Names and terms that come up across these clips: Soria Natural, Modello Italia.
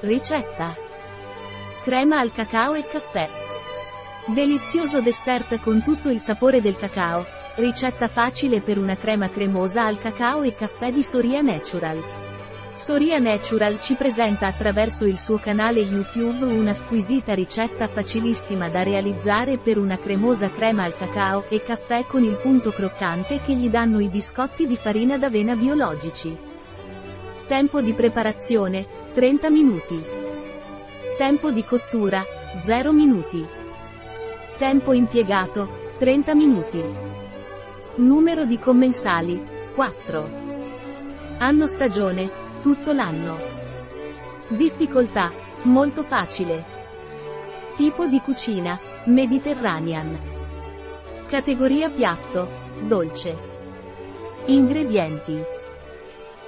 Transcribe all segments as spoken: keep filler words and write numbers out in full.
Ricetta. Crema al cacao e caffè. Delizioso dessert con tutto il sapore del cacao. Ricetta facile per una crema cremosa al cacao e caffè di Soria Natural. Soria Natural ci presenta attraverso il suo canale YouTube una squisita ricetta facilissima da realizzare per una cremosa crema al cacao e caffè con il punto croccante che gli danno i biscotti di farina d'avena biologici. Tempo di preparazione, trenta minuti. Tempo di cottura, zero minuti. Tempo impiegato, trenta minuti. Numero di commensali, quattro. Anno stagione, tutto l'anno. Difficoltà, molto facile. Tipo di cucina, mediterranean. Categoria piatto, dolce. Ingredienti: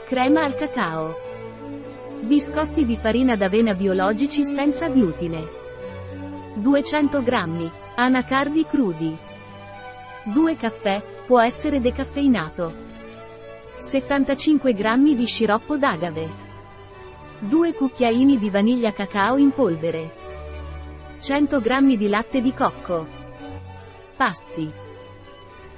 crema al cacao, biscotti di farina d'avena biologici senza glutine, duecento grammi, anacardi crudi, due caffè, può essere decaffeinato, settantacinque grammi di sciroppo d'agave, due cucchiaini di vaniglia cacao in polvere, cento grammi di latte di cocco. Passi.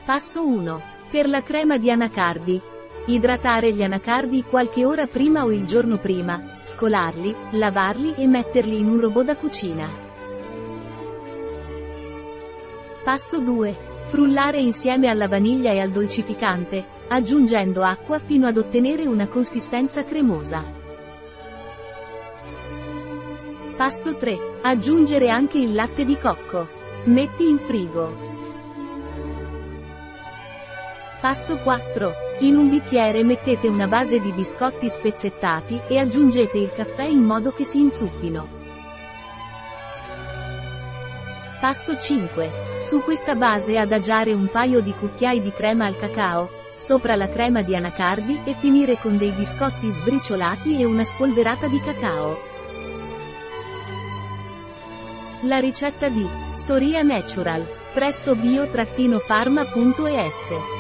Passo uno. Per la crema di anacardi. Idratare gli anacardi qualche ora prima o il giorno prima, scolarli, lavarli e metterli in un robot da cucina. Passo due. Frullare insieme alla vaniglia e al dolcificante, aggiungendo acqua fino ad ottenere una consistenza cremosa. Passo tre. Aggiungere anche il latte di cocco. Metti in frigo. Passo quattro. In un bicchiere mettete una base di biscotti spezzettati e aggiungete il caffè in modo che si inzuppino. Passo cinque. Su questa base adagiare un paio di cucchiai di crema al cacao, sopra la crema di anacardi e finire con dei biscotti sbriciolati e una spolverata di cacao. La ricetta di Soria Natural, presso bio farma punto e s.